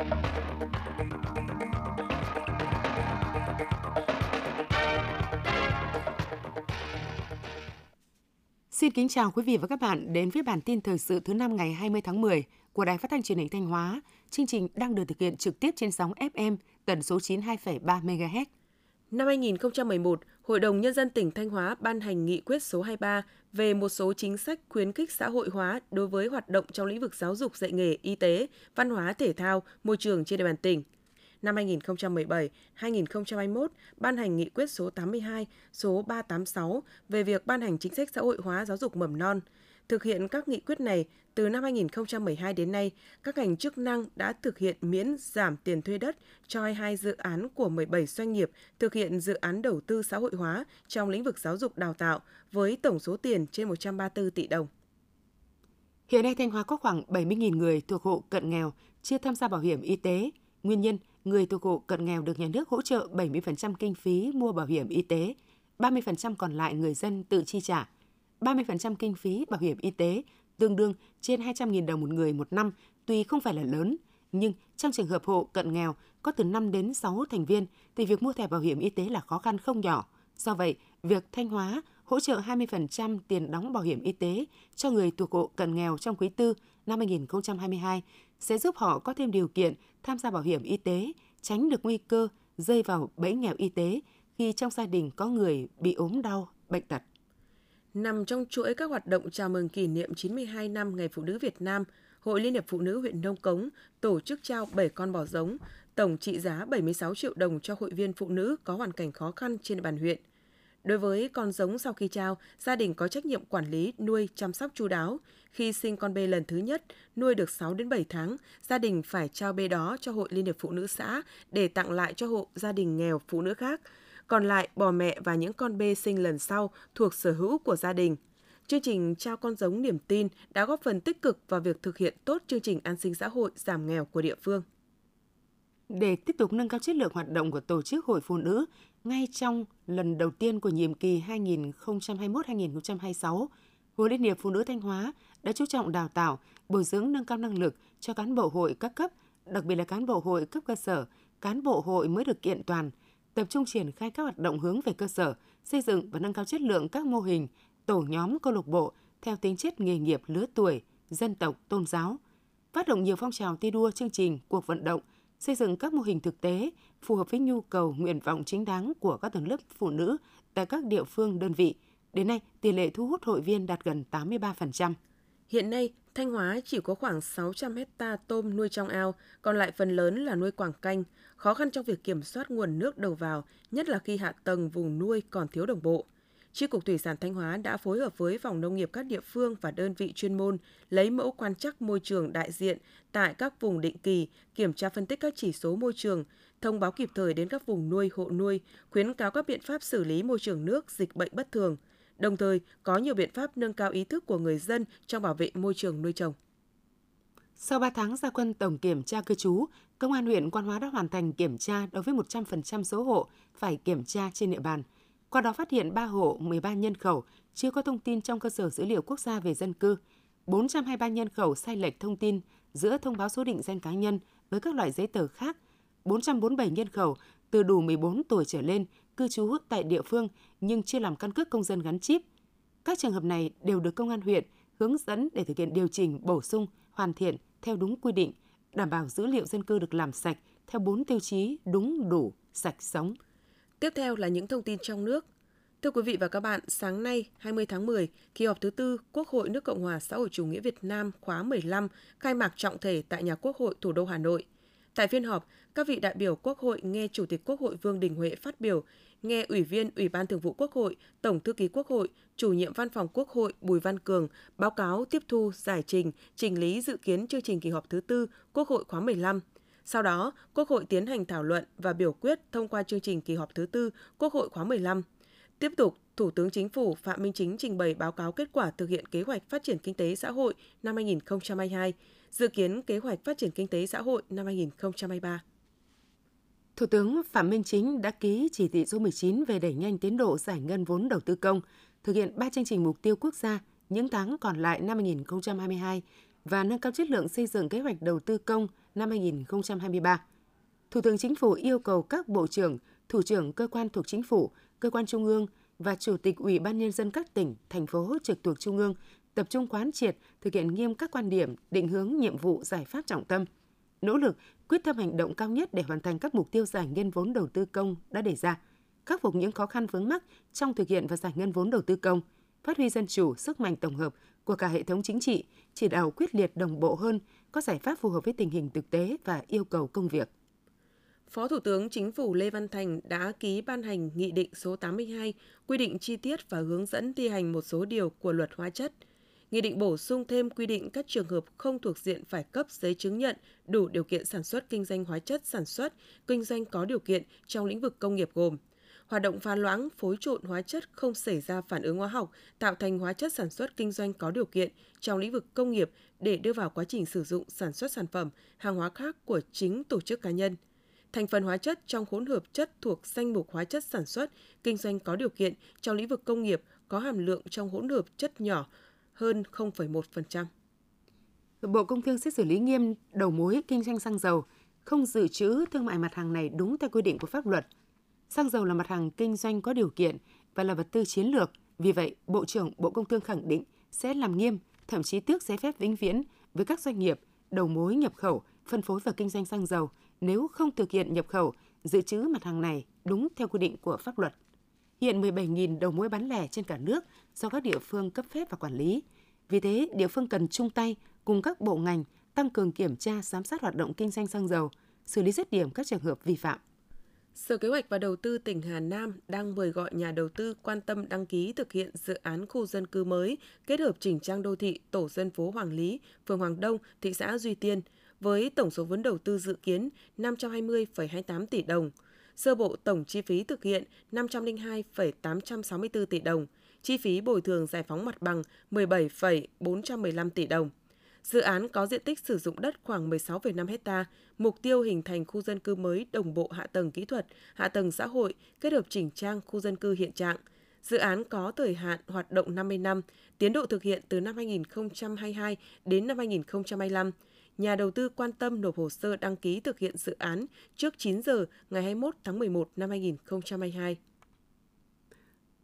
Xin kính chào quý vị và các bạn đến với bản tin thời sự thứ 5 ngày 20 tháng 10 của Đài Phát thanh Truyền hình Thanh Hóa. Chương trình đang được thực hiện trực tiếp trên sóng FM tần số 92,3 MHz. Năm 2011, Hội đồng Nhân dân tỉnh Thanh Hóa ban hành nghị quyết số 23 về một số chính sách khuyến khích xã hội hóa đối với hoạt động trong lĩnh vực giáo dục, dạy nghề, y tế, văn hóa, thể thao, môi trường trên địa bàn tỉnh. Năm 2017-2021, ban hành nghị quyết số 82, số 386 về việc ban hành chính sách xã hội hóa giáo dục mầm non. Thực hiện các nghị quyết này, từ năm 2012 đến nay, các ngành chức năng đã thực hiện miễn giảm tiền thuê đất cho 22 dự án của 17 doanh nghiệp thực hiện dự án đầu tư xã hội hóa trong lĩnh vực giáo dục đào tạo với tổng số tiền trên 134 tỷ đồng. Hiện nay, Thanh Hóa có khoảng 70.000 người thuộc hộ cận nghèo chưa tham gia bảo hiểm y tế. Nguyên nhân, người thuộc hộ cận nghèo được nhà nước hỗ trợ 70% kinh phí mua bảo hiểm y tế, 30% còn lại người dân tự chi trả. 30% kinh phí bảo hiểm y tế tương đương trên 200.000 đồng một người một năm, tuy không phải là lớn, nhưng trong trường hợp hộ cận nghèo có từ 5 đến 6 thành viên thì việc mua thẻ bảo hiểm y tế là khó khăn không nhỏ. Do vậy, việc Thanh Hóa hỗ trợ 20% tiền đóng bảo hiểm y tế cho người thuộc hộ cận nghèo trong quý 4 năm 2022 sẽ giúp họ có thêm điều kiện tham gia bảo hiểm y tế, tránh được nguy cơ rơi vào bẫy nghèo y tế khi trong gia đình có người bị ốm đau, bệnh tật. Nằm trong chuỗi các hoạt động chào mừng kỷ niệm 92 năm Ngày Phụ nữ Việt Nam, Hội Liên hiệp Phụ nữ huyện Nông Cống tổ chức trao 7 con bò giống, tổng trị giá 76 triệu đồng cho hội viên phụ nữ có hoàn cảnh khó khăn trên địa bàn huyện. Đối với con giống sau khi trao, gia đình có trách nhiệm quản lý, nuôi, chăm sóc chu đáo. Khi sinh con bê lần thứ nhất, nuôi được 6 đến 7 tháng, gia đình phải trao bê đó cho Hội Liên hiệp Phụ nữ xã để tặng lại cho hộ gia đình nghèo phụ nữ khác. Còn lại, bò mẹ và những con bê sinh lần sau thuộc sở hữu của gia đình. Chương trình trao con giống niềm tin đã góp phần tích cực vào việc thực hiện tốt chương trình an sinh xã hội giảm nghèo của địa phương. Để tiếp tục nâng cao chất lượng hoạt động của tổ chức hội phụ nữ, ngay trong lần đầu tiên của nhiệm kỳ 2021-2026, Hội Liên hiệp Phụ nữ Thanh Hóa đã chú trọng đào tạo, bồi dưỡng nâng cao năng lực cho cán bộ hội các cấp, đặc biệt là cán bộ hội cấp cơ sở, cán bộ hội mới được kiện toàn, tập trung triển khai các hoạt động hướng về cơ sở, xây dựng và nâng cao chất lượng các mô hình, tổ nhóm câu lạc bộ theo tính chất nghề nghiệp, lứa tuổi, dân tộc, tôn giáo, phát động nhiều phong trào thi đua, chương trình, cuộc vận động, xây dựng các mô hình thực tế phù hợp với nhu cầu, nguyện vọng chính đáng của các tầng lớp phụ nữ tại các địa phương, đơn vị. Đến nay, tỷ lệ thu hút hội viên đạt gần 83%. Hiện nay, Thanh Hóa chỉ có khoảng 600 hectare tôm nuôi trong ao, còn lại phần lớn là nuôi quảng canh, khó khăn trong việc kiểm soát nguồn nước đầu vào, nhất là khi hạ tầng vùng nuôi còn thiếu đồng bộ. Chi Cục Thủy sản Thanh Hóa đã phối hợp với Phòng Nông nghiệp các địa phương và đơn vị chuyên môn lấy mẫu quan trắc môi trường đại diện tại các vùng định kỳ, kiểm tra phân tích các chỉ số môi trường, thông báo kịp thời đến các vùng nuôi, hộ nuôi, khuyến cáo các biện pháp xử lý môi trường nước, dịch bệnh bất thường. Đồng thời, có nhiều biện pháp nâng cao ý thức của người dân trong bảo vệ môi trường nuôi trồng. Sau 3 tháng ra quân tổng kiểm tra cư trú, Công an huyện Quan Hóa đã hoàn thành kiểm tra đối với 100% số hộ phải kiểm tra trên địa bàn. Qua đó phát hiện 3 hộ 13 nhân khẩu chưa có thông tin trong cơ sở dữ liệu quốc gia về dân cư, 423 nhân khẩu sai lệch thông tin giữa thông báo số định danh cá nhân với các loại giấy tờ khác, 447 nhân khẩu từ đủ 14 tuổi trở lên cư trú tại địa phương nhưng chưa làm căn cước công dân gắn chip. Các trường hợp này đều được Công an huyện hướng dẫn để thực hiện điều chỉnh, bổ sung, hoàn thiện theo đúng quy định, đảm bảo dữ liệu dân cư được làm sạch theo 4 tiêu chí đúng, đủ, sạch, sống. Tiếp theo là những thông tin trong nước. Thưa quý vị và các bạn, sáng nay 20 tháng 10, kỳ họp thứ 4 Quốc hội nước Cộng hòa xã hội chủ nghĩa Việt Nam khóa 15 khai mạc trọng thể tại nhà Quốc hội thủ đô Hà Nội. Tại phiên họp, các vị đại biểu Quốc hội nghe Chủ tịch Quốc hội Vương Đình Huệ phát biểu, nghe Ủy viên Ủy ban Thường vụ Quốc hội, Tổng thư ký Quốc hội, Chủ nhiệm Văn phòng Quốc hội Bùi Văn Cường báo cáo tiếp thu, giải trình lý dự kiến chương trình kỳ họp thứ 4 Quốc hội khóa 15. Sau đó, Quốc hội tiến hành thảo luận và biểu quyết thông qua chương trình kỳ họp thứ 4 Quốc hội khóa 15. Tiếp tục, Thủ tướng Chính phủ Phạm Minh Chính trình bày báo cáo kết quả thực hiện kế hoạch phát triển kinh tế xã hội năm 2022, dự kiến kế hoạch phát triển kinh tế xã hội năm 2023. Thủ tướng Phạm Minh Chính đã ký chỉ thị số 19 về đẩy nhanh tiến độ giải ngân vốn đầu tư công, thực hiện 3 chương trình mục tiêu quốc gia những tháng còn lại năm 2022 và nâng cao chất lượng xây dựng kế hoạch đầu tư công năm 2023. Thủ tướng Chính phủ yêu cầu các bộ trưởng, thủ trưởng cơ quan thuộc Chính phủ, cơ quan trung ương và Chủ tịch Ủy ban Nhân dân các tỉnh, thành phố trực thuộc Trung ương tập trung quán triệt, thực hiện nghiêm các quan điểm, định hướng, nhiệm vụ, giải pháp trọng tâm, nỗ lực, quyết tâm hành động cao nhất để hoàn thành các mục tiêu giải ngân vốn đầu tư công đã đề ra, khắc phục những khó khăn vướng mắc trong thực hiện và giải ngân vốn đầu tư công, phát huy dân chủ, sức mạnh tổng hợp của cả hệ thống chính trị, chỉ đạo quyết liệt đồng bộ hơn, có giải pháp phù hợp với tình hình thực tế và yêu cầu công việc. Phó Thủ tướng Chính phủ Lê Văn Thành đã ký ban hành Nghị định số 82 quy định chi tiết và hướng dẫn thi hành một số điều của Luật Hóa chất. Nghị định bổ sung thêm quy định các trường hợp không thuộc diện phải cấp giấy chứng nhận đủ điều kiện sản xuất kinh doanh hóa chất sản xuất, kinh doanh có điều kiện trong lĩnh vực công nghiệp gồm hoạt động pha loãng, phối trộn hóa chất không xảy ra phản ứng hóa học, tạo thành hóa chất sản xuất kinh doanh có điều kiện trong lĩnh vực công nghiệp để đưa vào quá trình sử dụng sản xuất sản phẩm, hàng hóa khác của chính tổ chức cá nhân. Thành phần hóa chất trong hỗn hợp chất thuộc danh mục hóa chất sản xuất, kinh doanh có điều kiện trong lĩnh vực công nghiệp có hàm lượng trong hỗn hợp chất nhỏ hơn 0,1%. Bộ Công Thương sẽ xử lý nghiêm đầu mối kinh doanh xăng dầu, không dự trữ thương mại mặt hàng này đúng theo quy định của pháp luật. Xăng dầu là mặt hàng kinh doanh có điều kiện và là vật tư chiến lược. Vì vậy, Bộ trưởng Bộ Công Thương khẳng định sẽ làm nghiêm, thậm chí tước giấy phép vĩnh viễn với các doanh nghiệp, đầu mối nhập khẩu, phân phối và kinh doanh xăng dầu nếu không thực hiện nhập khẩu, dự trữ mặt hàng này đúng theo quy định của pháp luật. Hiện 17.000 đầu mối bán lẻ trên cả nước do các địa phương cấp phép và quản lý. Vì thế, địa phương cần chung tay cùng các bộ ngành tăng cường kiểm tra, giám sát hoạt động kinh doanh xăng dầu, xử lý dứt điểm các trường hợp vi phạm. Sở Kế hoạch và Đầu tư tỉnh Hà Nam đang mời gọi nhà đầu tư quan tâm đăng ký thực hiện dự án khu dân cư mới kết hợp chỉnh trang đô thị tổ dân phố Hoàng Lý, phường Hoàng Đông, thị xã Duy Tiên với tổng số vốn đầu tư dự kiến 520,28 tỷ đồng. Sơ bộ tổng chi phí thực hiện 502,864 tỷ đồng, chi phí bồi thường giải phóng mặt bằng 17,415 tỷ đồng. Dự án có diện tích sử dụng đất khoảng 16,5 hectare, mục tiêu hình thành khu dân cư mới đồng bộ hạ tầng kỹ thuật, hạ tầng xã hội, kết hợp chỉnh trang khu dân cư hiện trạng. Dự án có thời hạn hoạt động 50 năm, tiến độ thực hiện từ năm 2022 đến năm 2025. Nhà đầu tư quan tâm nộp hồ sơ đăng ký thực hiện dự án trước 9 giờ ngày 21 tháng 11 năm 2022.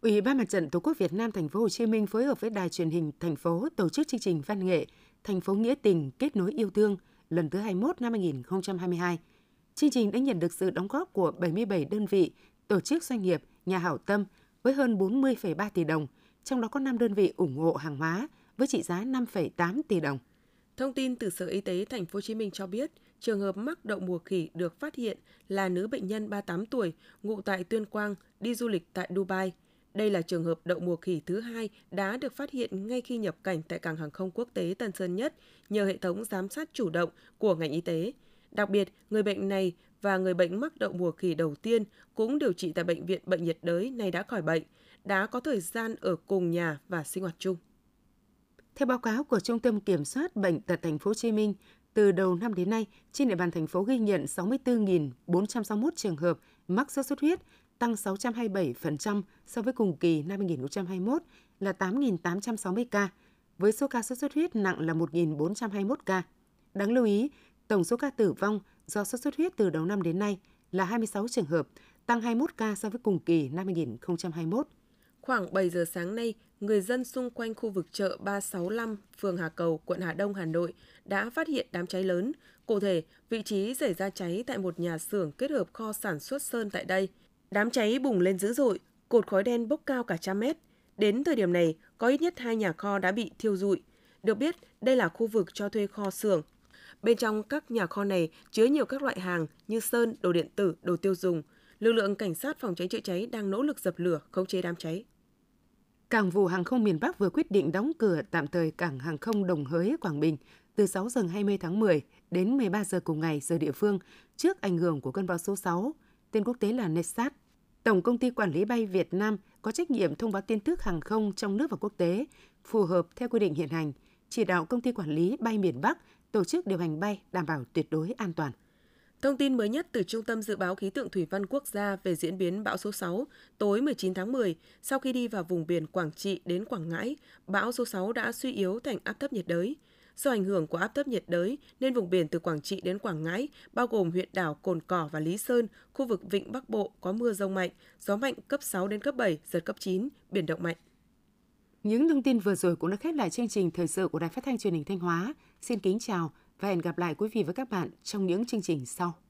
Ủy ban Mặt trận Tổ quốc Việt Nam Thành phố Hồ Chí Minh phối hợp với Đài Truyền hình Thành phố tổ chức chương trình văn nghệ Thành phố nghĩa tình kết nối yêu thương lần thứ 21 năm 2022. Chương trình đã nhận được sự đóng góp của 77 đơn vị, tổ chức doanh nghiệp, nhà hảo tâm với hơn 40,3 tỷ đồng, trong đó có 5 đơn vị ủng hộ hàng hóa với trị giá 5,8 tỷ đồng. Thông tin từ Sở Y tế TP.HCM cho biết, trường hợp mắc đậu mùa khỉ được phát hiện là nữ bệnh nhân 38 tuổi, ngụ tại Tuyên Quang, đi du lịch tại Dubai. Đây là trường hợp đậu mùa khỉ thứ hai đã được phát hiện ngay khi nhập cảnh tại Cảng hàng không Quốc tế Tân Sơn Nhất nhờ hệ thống giám sát chủ động của ngành y tế. Đặc biệt, người bệnh này và người bệnh mắc đậu mùa khỉ đầu tiên cũng điều trị tại Bệnh viện Bệnh nhiệt đới nay đã khỏi bệnh, đã có thời gian ở cùng nhà và sinh hoạt chung. Theo báo cáo của Trung tâm Kiểm soát Bệnh tật Thành phố Hồ Chí Minh, từ đầu năm đến nay, trên địa bàn thành phố ghi nhận 64.461 trường hợp mắc sốt xuất huyết, tăng 627% so với cùng kỳ năm 2021 là 8.860 ca, với số ca sốt xuất huyết nặng là 1.421 ca. Đáng lưu ý, tổng số ca tử vong do sốt xuất huyết từ đầu năm đến nay là 26 trường hợp, tăng 21 ca so với cùng kỳ năm 2021. Khoảng 7 giờ sáng nay, người dân xung quanh khu vực chợ 365, phường Hà Cầu, quận Hà Đông, Hà Nội đã phát hiện đám cháy lớn. Cụ thể, vị trí xảy ra cháy tại một nhà xưởng kết hợp kho sản xuất sơn tại đây. Đám cháy bùng lên dữ dội, cột khói đen bốc cao cả trăm mét. Đến thời điểm này, có ít nhất 2 nhà kho đã bị thiêu rụi. Được biết, đây là khu vực cho thuê kho xưởng. Bên trong các nhà kho này chứa nhiều các loại hàng như sơn, đồ điện tử, đồ tiêu dùng. Lực lượng cảnh sát phòng cháy chữa cháy đang nỗ lực dập lửa, khống chế đám cháy. Cảng vụ hàng không miền Bắc vừa quyết định đóng cửa tạm thời Cảng hàng không Đồng Hới, Quảng Bình từ 6 giờ 20 tháng 10 đến 13 giờ cùng ngày giờ địa phương trước ảnh hưởng của cơn bão số 6, tên quốc tế là Nesat. Tổng công ty quản lý bay Việt Nam có trách nhiệm thông báo tin tức hàng không trong nước và quốc tế phù hợp theo quy định hiện hành, chỉ đạo công ty quản lý bay miền Bắc tổ chức điều hành bay đảm bảo tuyệt đối an toàn. Thông tin mới nhất từ Trung tâm Dự báo Khí tượng Thủy văn Quốc gia về diễn biến bão số 6, tối 19 tháng 10, sau khi đi vào vùng biển Quảng Trị đến Quảng Ngãi, bão số 6 đã suy yếu thành áp thấp nhiệt đới. Do ảnh hưởng của áp thấp nhiệt đới nên vùng biển từ Quảng Trị đến Quảng Ngãi, bao gồm huyện đảo Cồn Cỏ và Lý Sơn, khu vực Vịnh Bắc Bộ có mưa rông mạnh, gió mạnh cấp 6 đến cấp 7, giật cấp 9, biển động mạnh. Những thông tin vừa rồi cũng đã khép lại chương trình thời sự của Đài Phát thanh Truyền hình Thanh Hóa. Xin kính chào và hẹn gặp lại quý vị và các bạn trong những chương trình sau.